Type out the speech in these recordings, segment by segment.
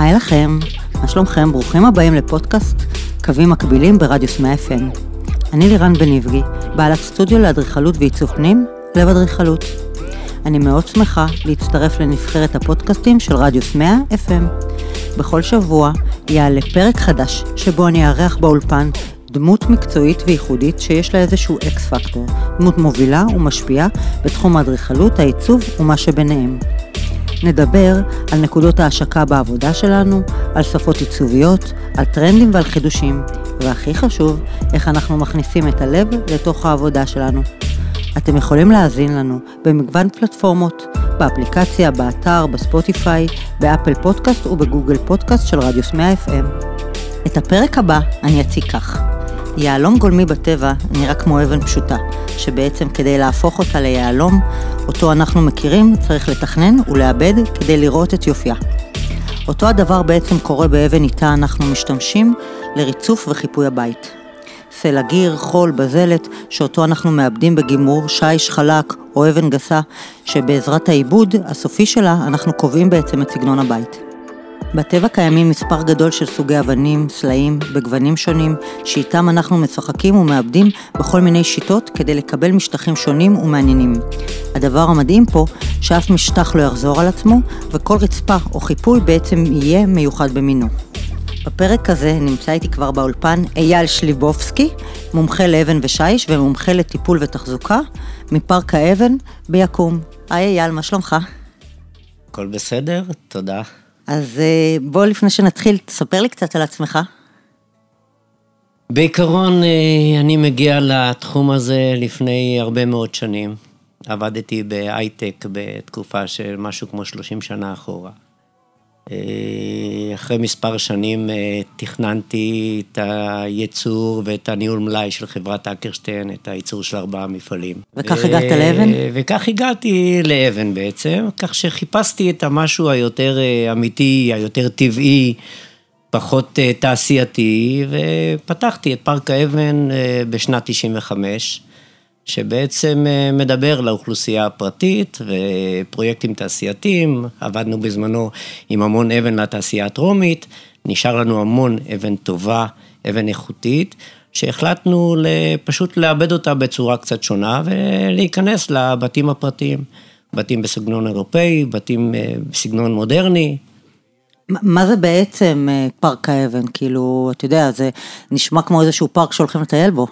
היי לכם, מה שלומכם? ברוכים הבאים לפודקאסט קווים מקבילים ברדיוס 100 FM. אני לירן בן אבגי, בעלת סטודיו לאדריכלות ועיצוב פנים, לב אדריכלות. אני מאוד שמחה להצטרף לנבחרת הפודקאסטים של רדיוס 100 FM. בכל שבוע יעלה פרק חדש שבו אני אארח באולפן דמות מקצועית וייחודית שיש לה איזשהו אקס פקטור, דמות מובילה ומשפיעה בתחום האדריכלות, העיצוב ומה שביניהם. נדבר על נקודות ההשקה בעבודה שלנו, על שפות עיצוביות, על טרנדים ועל חידושים, והכי חשוב, איך אנחנו מכניסים את הלב לתוך העבודה שלנו. אתם יכולים להאזין לנו במגוון פלטפורמות, באפליקציה, באתר, בספוטיפיי, באפל פודקאסט ובגוגל פודקאסט של רדיוס 100 FM. את הפרק הבא אני אציג כך. יהלום גולמי בטבע נראה כמו אבן פשוטה, שבעצם כדי להפוך אותה ליהלום, אותו אנחנו מכירים, צריך לתכנן ולאבד כדי לראות את יופייה. אותו הדבר בעצם קורה באבן איתה אנחנו משתמשים לריצוף וחיפוי הבית. סלע גיר, חול, בזלת, שאותו אנחנו מאבדים בגימור, שיש, חלק או אבן גסה, שבעזרת העיבוד הסופי שלה אנחנו קובעים בעצם את סגנון הבית. בטבע קיימים מספר גדול של סוגי אבנים, סלעים, בגוונים שונים, שאיתם אנחנו משחקים ומאבדים בכל מיני שיטות כדי לקבל משטחים שונים ומעניינים. הדבר המדהים פה שאף משטח לא יחזור על עצמו, וכל רצפה או חיפוי בעצם יהיה מיוחד במינו. בפרק הזה נמצא איתי כבר באולפן אייל שליבובסקי, מומחה לאבן ושיש ומומחה לטיפול ותחזוקה, מפארק האבן ביקום. היי אייל, מה שלומך? הכל בסדר, תודה. אז בוא לפני שנתחיל, תספר לי קצת על עצמך. בעיקרון אני מגיע לתחום הזה לפני הרבה מאוד שנים. עבדתי בהייטק בתקופה של משהו כמו 30 שנה אחורה. אחרי מספר שנים תכננתי את הייצור ואת הניהול מלאי של חברת אקרשטיין, את הייצור של 4 מפעלים. וכך הגעת לאבן? וכך הגעתי לאבן בעצם, כך שחיפשתי את המשהו היותר אמיתי, היותר טבעי, פחות תעשייתי, ופתחתי את פארק האבן בשנת 95, שבעצם מדבר לאוכלוסייה הפרטית ופרויקטים תעשייתיים. עבדנו בזמנו עם המון אבן לתעשייה הטרומית, נשאר לנו המון אבן טובה, אבן איכותית, שהחלטנו פשוט לאבד אותה בצורה קצת שונה ולהיכנס לבתים הפרטיים, בתים בסגנון אירופאי, בתים בסגנון מודרני. מה זה בעצם פארק האבן? כאילו, אתה יודע, זה נשמע כמו איזשהו פארק שהולכים לטייל בו.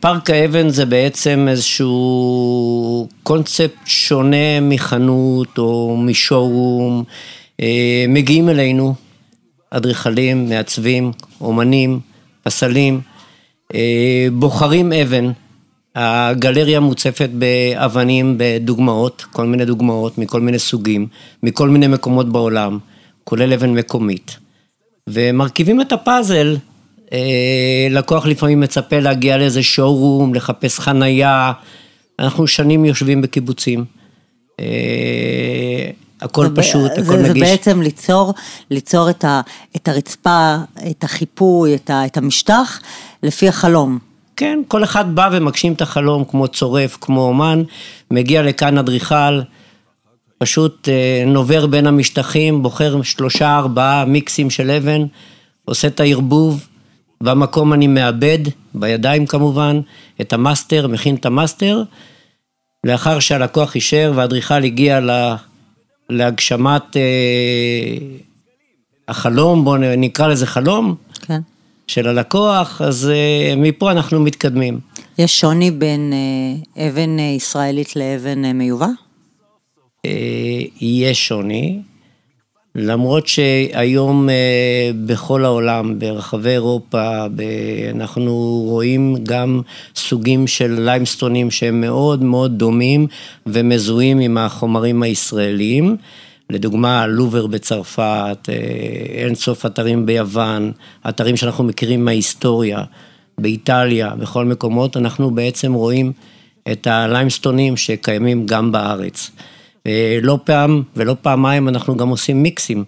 פארק האבן זה בעצם איזשהו קונספט שונה מחנות או משורום. מגיעים אלינו אדריכלים, מעצבים, אומנים, פסלים, בוחרים אבן. הגלריה מוצפת באבנים, בדוגמאות, כל מיני דוגמאות, מכל מיני סוגים, מכל מיני מקומות בעולם, כולל אבן מקומית. ומרכיבים את הפאזל. לקוח לפעמים מצפה להגיע לאיזה שורום, לחפש חנייה. אנחנו שנים יושבים בקיבוצים. הכל פשוט, הכל נגיש. זה בעצם ליצור את הרצפה, את החיפוי, את המשטח, לפי החלום. כן, כל אחד בא ומגשים את החלום, כמו צורף, כמו אומן, מגיע לכאן אדריכל, פשוט נובר בין המשטחים, בוחר 3-4 מיקסים של אבן, עושה את הערבוב, במקום אני מאבד, בידיים כמובן, את המאסטר, מכין את המאסטר, לאחר שהלקוח יישר והאדריכל הגיע להגשמת החלום, בואו נקרא לזה חלום, כן. של הלקוח, אז מפה אנחנו מתקדמים. יש שוני בין אבן ישראלית לאבן מיובא? יש שוני. למרות שהיום בכל העולם, ברחבי אירופה, אנחנו רואים גם סוגים של ליימסטונים שהם מאוד מאוד דומים ומזוהים עם החומרים הישראליים. לדוגמה, לובר בצרפת, אינסוף אתרים ביוון, אתרים שאנחנו מכירים מההיסטוריה, באיטליה, בכל מקומות, אנחנו בעצם רואים את הליימסטונים שקיימים גם בארץ. לא פעם ולא פעמיים אנחנו גם עושים מיקסים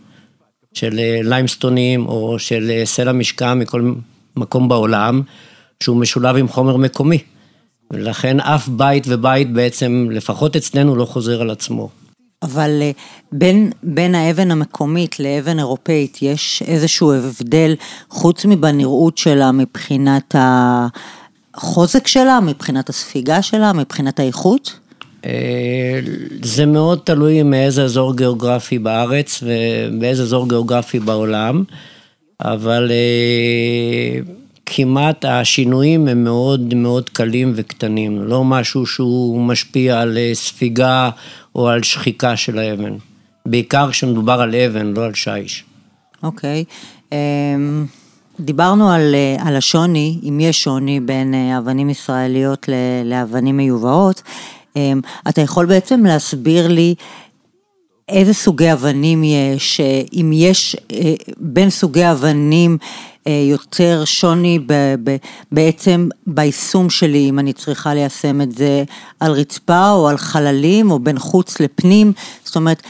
של ליימסטונים או של סלע משקע מכל מקום בעולם, שהוא משולב עם חומר מקומי. ולכן אף בית ובית בעצם, לפחות אצלנו, לא חוזר על עצמו. אבל בין האבן המקומית לאבן אירופאית יש איזשהו הבדל חוץ מבנראות שלה מבחינת החוזק שלה, מבחינת הספיגה שלה, מבחינת האיכות? זה מאוד תלוי מאיזה אזור גיאוגרפי בארץ ובאיזה אזור גיאוגרפי בעולם, אבל כמעט השינויים הם מאוד מאוד קלים וקטנים, לא משהו שהוא משפיע על ספיגה או על שחיקה של האבן, בעיקר כשמדובר על אבן, לא על שיש. אוקיי, דיברנו על השוני, אם יש שוני בין אבנים ישראליות לאבנים מיובאות, אתה יכול בעצם להסביר לי איזה סוגי אבנים יש, אם יש בין סוגי אבנים יותר שוני בעצם ביישום שלי, אם אני צריכה ליישם את זה על רצפה או על חללים או בין חוץ לפנים, זאת אומרת,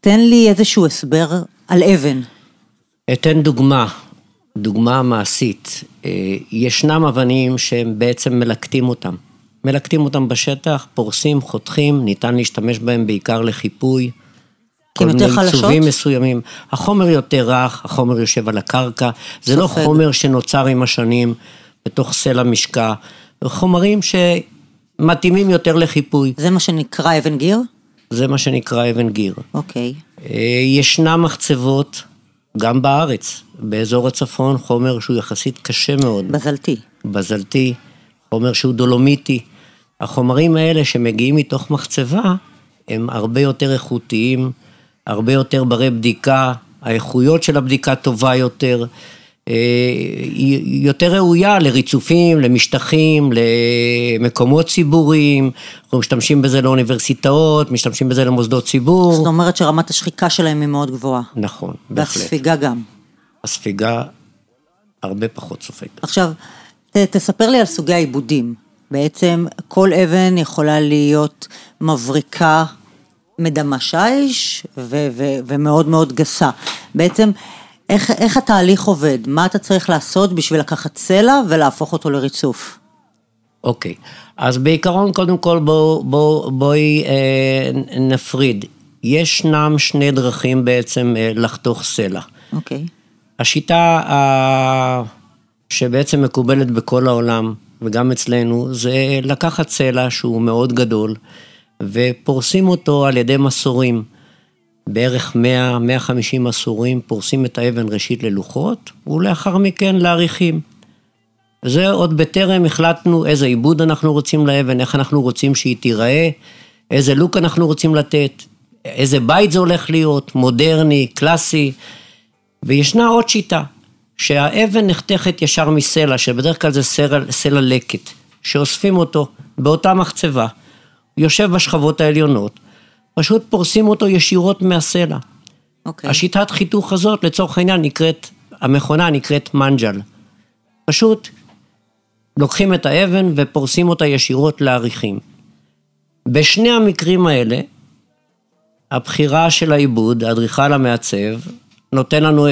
תן לי איזשהו הסבר על אבן. אתן דוגמה מעשית, ישנם אבנים שהם בעצם מלקטים אותם בשטח, פורסים, חותכים, ניתן להשתמש בהם בעיקר לחיפוי, כל מיני עיצובים מסוימים. החומר יותר רך, החומר יושב על הקרקע, זה לא חומר שנוצר עם השנים, בתוך סלע משקע, חומרים שמתאימים יותר לחיפוי. זה מה שנקרא אבן גיר? זה מה שנקרא אבן גיר. אוקיי. ישנה מחצבות, גם בארץ, באזור הצפון, חומר שהוא יחסית קשה מאוד. בזלתי. חומר שהוא דולומיטי. החומרים האלה שמגיעים מתוך מחצבה, הם הרבה יותר איכותיים, הרבה יותר ברי בדיקה, האיכויות של הבדיקה טובה יותר, יותר ראויה לריצופים, למשטחים, למקומות ציבוריים, אנחנו משתמשים בזה לאוניברסיטאות, משתמשים בזה למוסדות ציבור. זאת אומרת שרמת השחיקה שלהם היא מאוד גבוהה. נכון, בהחלט. והספיגה גם. הספיגה הרבה פחות סופגת. עכשיו, תספר לי על סוגי העיבודים. בעצם כל אבן יכולה להיות מבריקה מדמה שיש ומאוד מאוד גסה. בעצם איך התהליך עובד? מה אתה צריך לעשות בשביל לקחת סלע ולהפוך אותו לריצוף? אוקיי, אז בעיקרון קודם כל בואי נפריד. ישנם שני דרכים בעצם לחתוך סלע. אוקיי. השיטה שבעצם מקובלת בכל העולם, וגם אצלנו, זה לקחת סלע שהוא מאוד גדול, ופורסים אותו על ידי מסורים, בערך 100-150 מסורים, פורסים את האבן ראשית ללוחות, ולאחר מכן לעריכים. זה עוד בטרם החלטנו איזה עיבוד אנחנו רוצים לאבן, איך אנחנו רוצים שהיא תיראה, איזה לוק אנחנו רוצים לתת, איזה בית זה הולך להיות, מודרני, קלאסי, וישנה עוד שיטה, שהאבן נחתכת ישר מסלע, שבדרך כלל זה סלע לקט, שאוספים אותו באותה מחצבה, יושב בשכבות העליונות, פשוט פורסים אותו ישירות מהסלע. Okay. השיטת חיתוך הזאת, לצורך העניין, המכונה נקראת מנג'ל. פשוט לוקחים את האבן ופורסים אותה ישירות לעריכים. בשני המקרים האלה, הבחירה של העיבוד, האדריכל המעצב, נותן לנו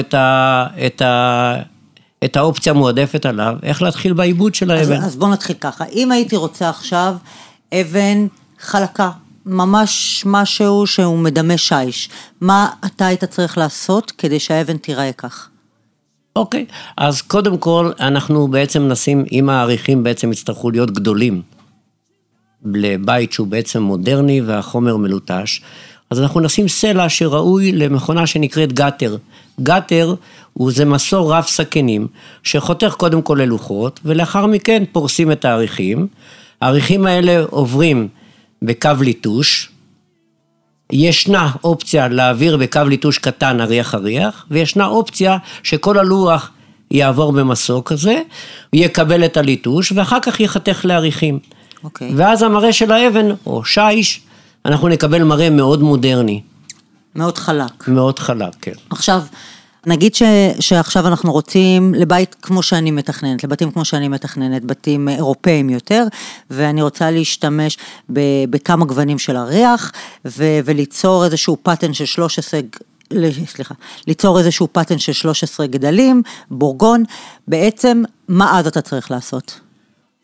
את האופציה המועדפת עליו, איך להתחיל בעיבוד של האבן. אז בוא נתחיל ככה, אם הייתי רוצה עכשיו אבן חלקה, ממש משהו שהוא מדמה שיש, מה אתה היית צריך לעשות כדי שהאבן תיראה כך? אוקיי, אז קודם כל אנחנו בעצם נשים, אם העריכים בעצם יצטרכו להיות גדולים, לבית שהוא בעצם מודרני והחומר מלוטש, אז אנחנו נשים סלע שראוי למכונה שנקראת גטר. גטר הוא זה מסור רב סכנים, שחותך קודם כל ללוחות, ולאחר מכן פורסים את העריכים. העריכים האלה עוברים בקו ליטוש, ישנה אופציה להעביר בקו ליטוש קטן אריח, וישנה אופציה שכל הלוח יעבור במסור כזה, יקבל את הליטוש, ואחר כך יחתך לעריכים. Okay. ואז המראה של האבן, או שיש, אנחנו נקבל מראה מאוד מודרני. מאוד חלק. מאוד חלק, כן. עכשיו, נגיד שעכשיו אנחנו רוצים לבית כמו שאני מתכננת, לבתים כמו שאני מתכננת, בתים אירופאים יותר, ואני רוצה להשתמש בכמה גוונים של הריח, וליצור איזשהו פטן של 13 גדלים, בורגון, בעצם מה אז אתה צריך לעשות?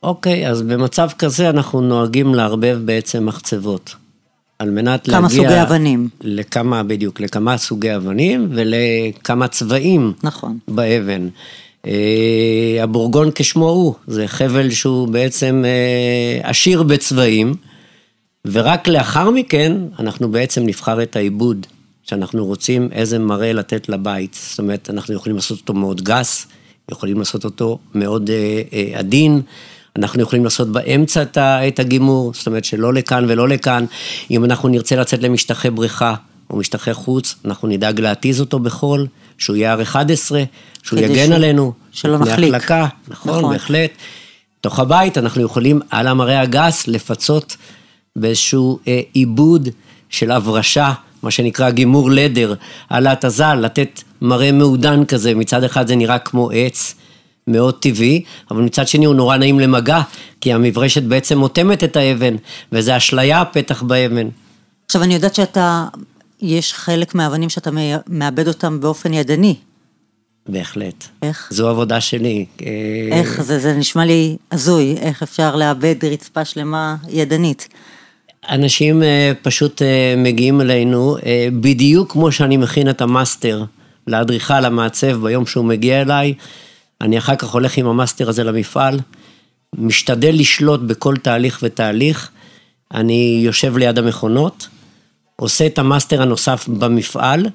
אוקיי, אז במצב כזה אנחנו נוהגים להרבב בעצם מחצבות. על מנת להגיע... כמה סוגי אבנים. לכמה, בדיוק, לכמה סוגי אבנים ולכמה צבעים נכון. באבן. הבורגון כשמו הוא, זה חבל שהוא בעצם עשיר בצבעים, ורק לאחר מכן אנחנו בעצם נבחר את העיבוד, שאנחנו רוצים איזה מראה לתת לבית, זאת אומרת, אנחנו יכולים לעשות אותו מאוד גס, יכולים לעשות אותו מאוד עדין, אנחנו יכולים לעשות באמצע את הגימור, זאת אומרת שלא לכאן ולא לכאן, אם אנחנו נרצה לצאת למשטחי בריכה, או משטחי חוץ, אנחנו נדאג להתיז אותו בחול, שהוא יהיה R11, שהוא יגן עלינו, שלא נחליק, להחלקה, נכון, בהחלט, תוך הבית אנחנו יכולים על המראה הגס לפצות באיזשהו עיבוד של הברשה, מה שנקרא גימור לדר, על התזל, לתת מראה מעודן כזה, מצד אחד זה נראה כמו עץ, מאוד טבעי, אבל מצד שני הוא נורא נעים למגע, כי המברשת בעצם מותמת את האבן, וזה אשליה הפתח באבן. עכשיו אני יודעת שאתה, יש חלק מהאבנים שאתה מאבד אותם באופן ידני. בהחלט. איך? זו עבודה שלי. איך? זה נשמע לי עזוי, איך אפשר לאבד רצפה שלמה ידנית? אנשים פשוט מגיעים אלינו, בדיוק כמו שאני מכין את המאסטר, לאדריכל המעצב ביום שהוא מגיע אליי, אני אחר כך הולך עם המאסטר הזה למפעל, משתדל לשלוט בכל תהליך ותהליך, אני יושב ליד המכונות, עושה את המאסטר הנוסף במפעל,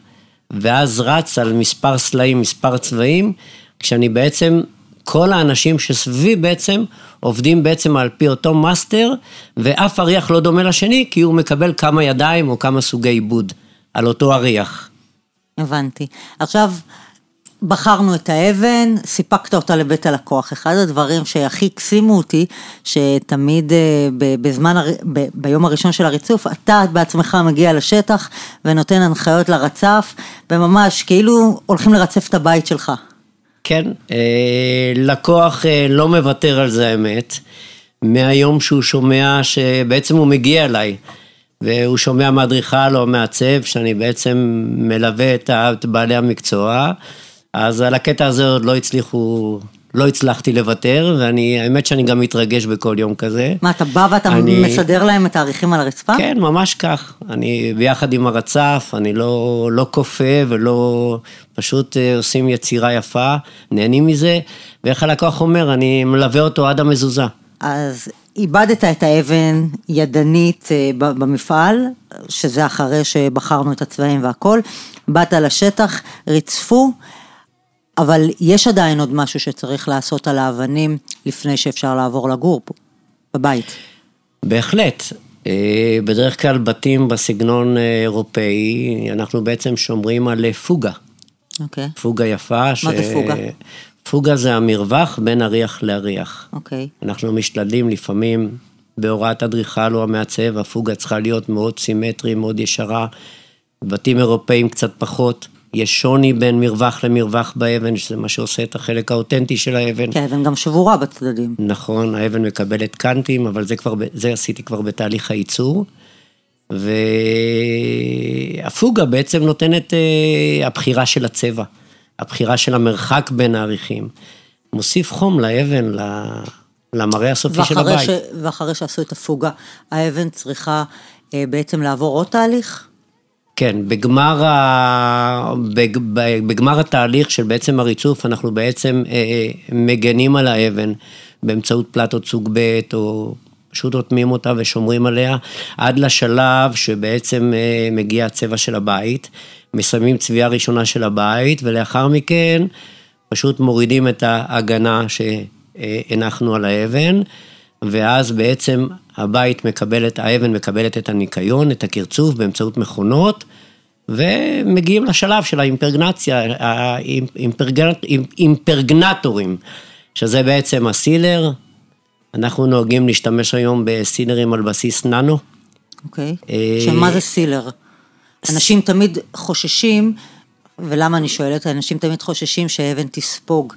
ואז רץ על מספר סלעים, מספר צבעים, כשאני בעצם, כל האנשים שסביבי בעצם, עובדים בעצם על פי אותו מאסטר, ואף הריח לא דומה לשני, כי הוא מקבל כמה ידיים או כמה סוגי עיבוד, על אותו הריח. הבנתי. עכשיו... בחרנו את האבן, סיפקת אותה לבית הלקוח. אחד הדברים שהכי קסימו אותי, שתמיד ביום הראשון של הריצוף, אתה בעצמך מגיע לשטח ונותן הנחיות לרצף, וממש כאילו הולכים לרצף את הבית שלך. כן, לקוח לא מוותר על זה האמת, מהיום שהוא שומע שבעצם הוא מגיע אליי, והוא שומע מהאדריכל או מהמעצב, שאני בעצם מלווה את בעלי המקצוע, אז על הקטע הזה עוד לא הצלחתי לוותר, ואני, האמת שאני גם מתרגש בכל יום כזה. מה, אתה בא ואתה מסדר להם את העריכים על הרצפה? כן, ממש כך. אני ביחד עם הרצף, אני לא קופה ולא, פשוט עושים יצירה יפה, נהנים מזה, ואיך הלקוח אומר, אני מלווה אותו עד המזוזה. אז איבדת את האבן ידנית במפעל, שזה אחרי שבחרנו את הצבעים והכל, באת לשטח, ריצפו, אבל יש עדיין עוד משהו שצריך לעשות על האבנים, לפני שאפשר לעבור לגור פה, בבית. בהחלט, בדרך כלל בתים בסגנון אירופאי, אנחנו בעצם שומרים על פוגה. אוקיי. פוגה יפה. מה זה פוגה? פוגה זה המרווח בין הריח להריח. אוקיי. אנחנו משתדלים לפעמים, בהוראת אדריכל או המעצב, הפוגה צריכה להיות מאוד סימטרית, מאוד ישרה, בתים אירופאים קצת פחות, יש שוני בין מרווח למרווח באבן, שזה מה שעושה את החלק האותנטי של האבן. כן, האבן גם שבורה בצדדים. נכון, האבן מקבלת קנטים, אבל זה עשיתי כבר בתהליך הייצור, והפוגה בעצם נותנת הבחירה של הצבע, הבחירה של המרחק בין העריכים, מוסיף חום לאבן, למראה הסופי של הבית. ואחרי שעשו את הפוגה, האבן צריכה בעצם לעבור עוד תהליך? כן, בגמר התהליך של בעצם הריצוף, אנחנו בעצם מגנים על האבן, באמצעות פלטות סוג ב' או פשוט עותמים אותה ושומרים עליה, עד לשלב שבעצם מגיע הצבע של הבית, מסיימים צביעה ראשונה של הבית, ולאחר מכן פשוט מורידים את ההגנה שהנחנו על האבן, ואז בעצם הבית מקבלת, האבן מקבלת את הניקיון, את הקרצוף באמצעות מכונות, ומגיעים לשלב של האימפרגנציה, האימפרגנטורים, שזה בעצם הסילר, אנחנו נוהגים להשתמש היום בסילרים על בסיס ננו. אוקיי, שמה זה סילר? אנשים תמיד חוששים, ולמה אני שואלת, אנשים תמיד חוששים שהאבן תספוג,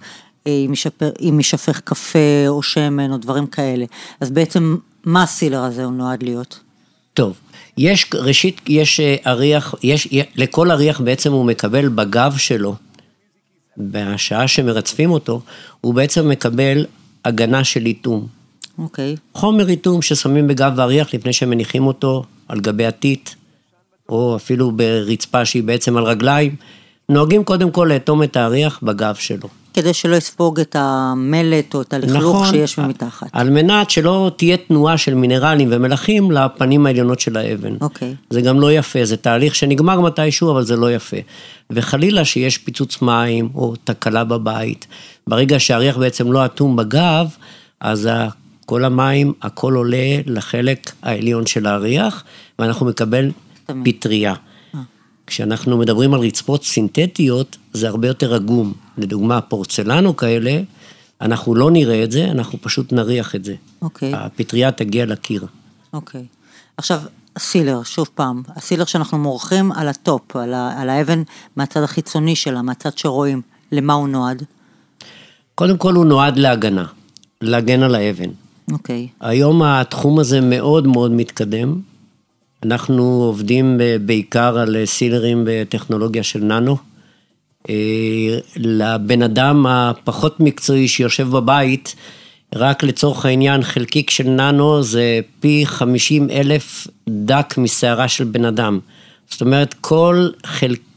אם ישפך קפה או שמן או דברים כאלה. אז בעצם מה הסילר הזה הוא נועד להיות? טוב, יש ראשית, יש אריח, לכל אריח בעצם הוא מקבל בגב שלו, בשעה שמרצפים אותו, הוא בעצם מקבל הגנה של איתום. אוקיי. חומר איתום ששמים בגב ואריח לפני שמניחים אותו על גבי עתית, או אפילו ברצפה שהיא בעצם על רגליים, נוהגים קודם כל לאטום את האריח בגב שלו. כדי שלא יספוג את המלט או את הלכלוך נכון, שיש מתחת. על מנת שלא תהיה תנועה של מינרלים ומלחים לפנים העליונות של האבן. אוקיי. זה גם לא יפה, זה תהליך שנגמר מתישהו, אבל זה לא יפה. וחלילה שיש פיצוץ מים או תקלה בבית, ברגע שהאריח בעצם לא אטום בגב, אז כל המים, הכל עולה לחלק העליון של האריח, ואנחנו מקבל פטריה. כשאנחנו מדברים על רצפות סינתטיות, זה הרבה יותר רגום. לדוגמה, פורצלן או כאלה, אנחנו לא נראה את זה, אנחנו פשוט נריח את זה. Okay. הפטריה תגיע לקיר. אוקיי. Okay. עכשיו, הסילר, שוב פעם, הסילר שאנחנו מורחים על הטופ, על האבן מהצד החיצוני שלה, מהצד שרואים, למה הוא נועד? קודם כל הוא נועד להגנה, להגן על האבן. אוקיי. Okay. היום התחום הזה מאוד מאוד מתקדם, אנחנו עובדים בעיקר על סילרים בטכנולוגיה של ננו, לבן אדם הפחות מקצועי שיושב בבית, רק לצורך העניין חלקיק של ננו זה פי 50,000 דק מסערה של בן אדם, זאת אומרת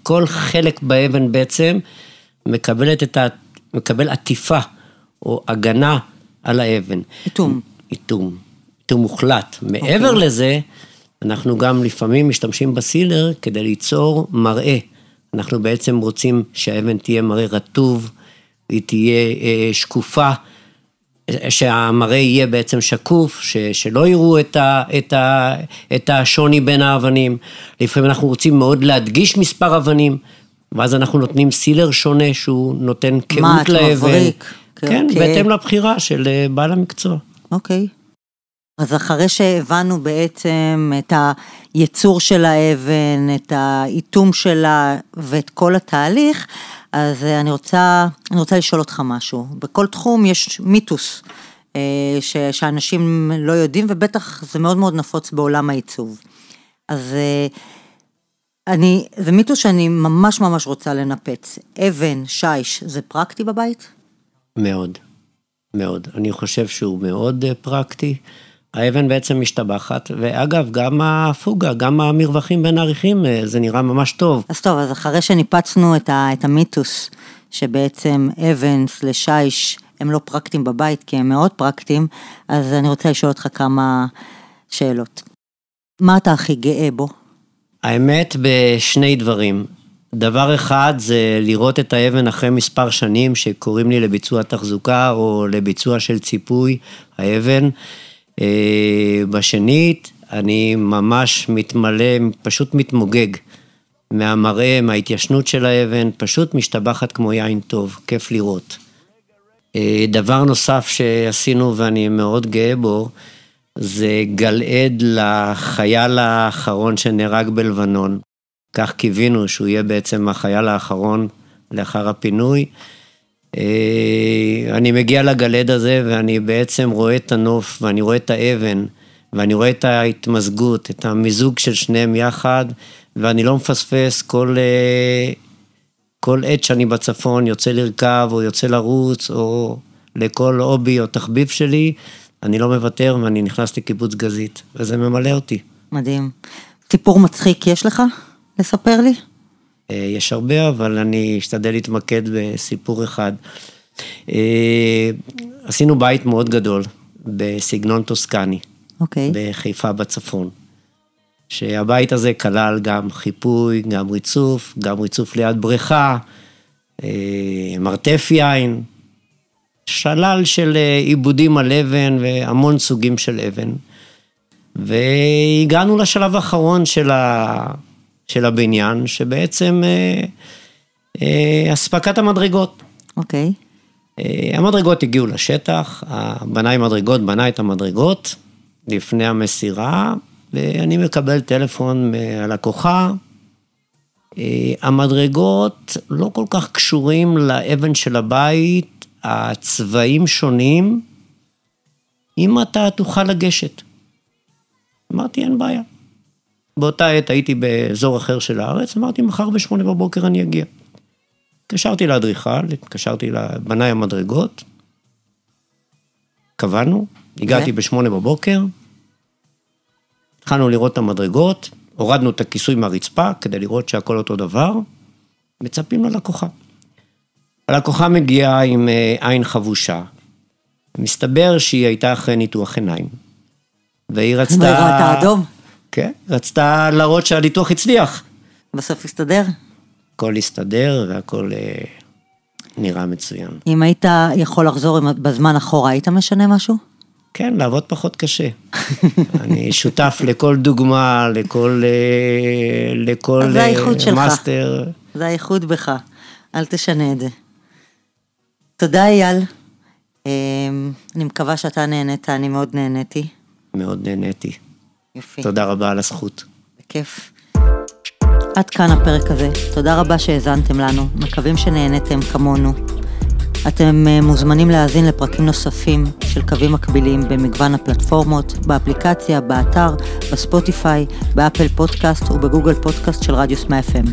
כל חלק באבן בעצם מקבל עטיפה או הגנה על האבן. איתום מוחלט, מעבר לזה, אנחנו גם לפעמים משתמשים בסילר כדי ליצור מראה. אנחנו בעצם רוצים שהאבן תהיה מראה רטוב, היא תהיה שקופה, שהמראה יהיה בעצם שקוף, שלא יראו את השוני בין האבנים. לפעמים אנחנו רוצים מאוד להדגיש מספר אבנים, ואז אנחנו נותנים סילר שונה שהוא נותן כאות לאבן. כן, בהתאם לבחירה של בעל המקצוע. אוקיי. אז אחרי שהבנו בעצם את הייצור של האבן, את האיתום שלה ואת כל התהליך, אז אני רוצה לשאול אותך משהו. בכל תחום יש מיתוס שאנשים לא יודעים, ובטח זה מאוד מאוד נפוץ בעולם העיצוב. אז זה מיתוס שאני ממש ממש רוצה לנפץ. אבן, שיש, זה פרקטי בבית? מאוד, מאוד. אני חושב שהוא מאוד פרקטי. האבן בעצם משתבחת, ואגב, גם הפוגה, גם המרווחים בין העריכים, זה נראה ממש טוב. אז טוב, אז אחרי שניפצנו את המיתוס, שבעצם אבן / שיש, הם לא פרקטים בבית, כי הם מאוד פרקטים, אז אני רוצה לשאול אותך כמה שאלות. מה אתה הכי גאה בו? האמת, בשני דברים. דבר אחד זה לראות את האבן אחרי מספר שנים, שקוראים לי לביצוע תחזוקה, או לביצוע של ציפוי האבן, בשנית, אני ממש מתמלא, פשוט מתמוגג מהמראה, מההתיישנות של האבן, פשוט משתבחת כמו יין טוב, כיף לראות. דבר נוסף שעשינו ואני מאוד גאה בו, זה גלעד לחייל האחרון שנהרג בלבנון. כך קיווינו שהוא יהיה בעצם החייל האחרון לאחר הפינוי. אני מגיע לגלד הזה ואני בעצם רואה את הנוף ואני רואה את האבן ואני רואה את ההתמזגות, את המיזוג של שניהם יחד, ואני לא מפספס כל עת שאני בצפון יוצא לרכב או יוצא לרוץ או לכל הובי או תחביב שלי, אני לא מוותר ואני נכנס לקיבוץ גזית, וזה ממלא אותי. מדהים. סיפור מצחיק יש לך לספר לי? יש הרבה, אבל אני אשתדל להתמקד בסיפור אחד. עשינו בית מאוד גדול, בסגנון טוסקני, בחיפה בצפון, שהבית הזה כלל גם חיפוי, גם ריצוף ליד בריכה, מרתף יין, שלל של עיבודים על אבן והמון סוגים של אבן, והגענו לשלב האחרון של הבניין, שבעצם הספקת המדרגות. אוקיי. המדרגות הגיעו לשטח, בנה את המדרגות, לפני המסירה, ואני מקבל טלפון מהלקוחה, המדרגות לא כל כך קשורים לאבן של הבית, הצבעים שונים, אם אתה תוכל לגשת. אמרתי, אין בעיה. באותה עת הייתי באזור אחר של הארץ, אמרתי, מחר ב-8 בבוקר אני אגיע. התקשרתי לאדריכל, התקשרתי לבני המדרגות, קבענו, הגעתי ב-8 בבוקר, התחלנו לראות את המדרגות, הורדנו את הכיסוי מהרצפה, כדי לראות שהכל אותו דבר, מצפים ללקוחה. הלקוחה מגיעה עם עין חבושה, מסתבר שהיא הייתה אחרי ניתוח עיניים, והיא רצתה... ראתה אדום? כן, רצתה להראות שהניתוח הצליח. בסוף הסתדר? הכל הסתדר והכל נראה מצוין. אם היית יכול לחזור בזמן אחורה, היית משנה משהו? כן, לעבוד פחות קשה. אני שותף לכל דוגמה, לכל מאסטר. זה האיחוד בך, אל תשנה את זה. תודה אייל. אני מקווה שאתה נהנית, אני מאוד נהניתי. מאוד נהניתי. יופי. תודה רבה על הזכות. בכיף. עד כאן הפרק הזה. תודה רבה שהאזנתם לנו. מקווים שנהנתם כמונו. אתם מוזמנים להאזין לפרקים נוספים של קווים מקבילים במגוון הפלטפורמות, באפליקציה, באתר, בספוטיפיי, באפל פודקאסט ובגוגל פודקאסט של רדיוס 100 FM.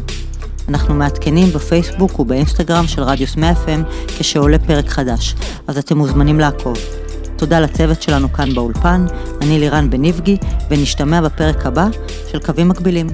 אנחנו מעדכנים בפייסבוק ובאינסטגרם של רדיוס 100 FM כשעולה פרק חדש, אז אתם מוזמנים לעקוב. תודה לצוות שלנו כאן באולפן, אני לירן בן אבגי, ונשתמע בפרק הבא של קווים מקבילים.